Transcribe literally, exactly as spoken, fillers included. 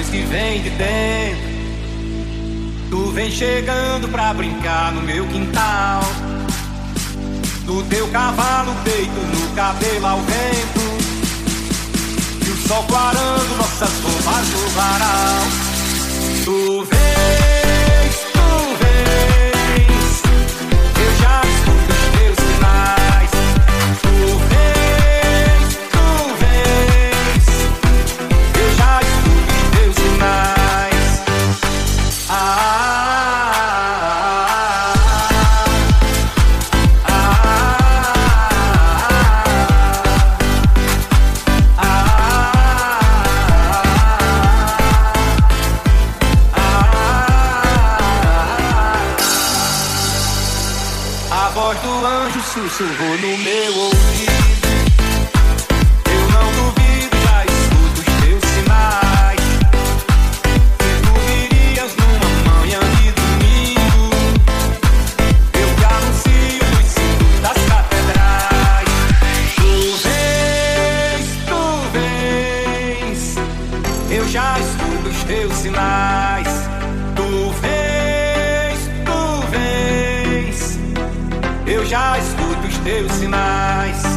luz que vem de dentro. Tu vem chegando pra brincar no meu quintal. Do teu cavalo deito no cabelo ao vento, e o sol clarando nossas roupas no varal. Tu vens, tu vens, eu já escuto os teus sinais. Tu vens, tu vens, eu já escuto os teus sinais. Ah, sussurrou no meu ouvido. Eu não duvido, já escuto os teus sinais. Se tu virias numa manhã de domingo, eu te anuncio nos sinos das catedrais. Tu vens, tu vens, eu já escuto os teus sinais. Tu vens, tu vens, eu já escuto teus sinais.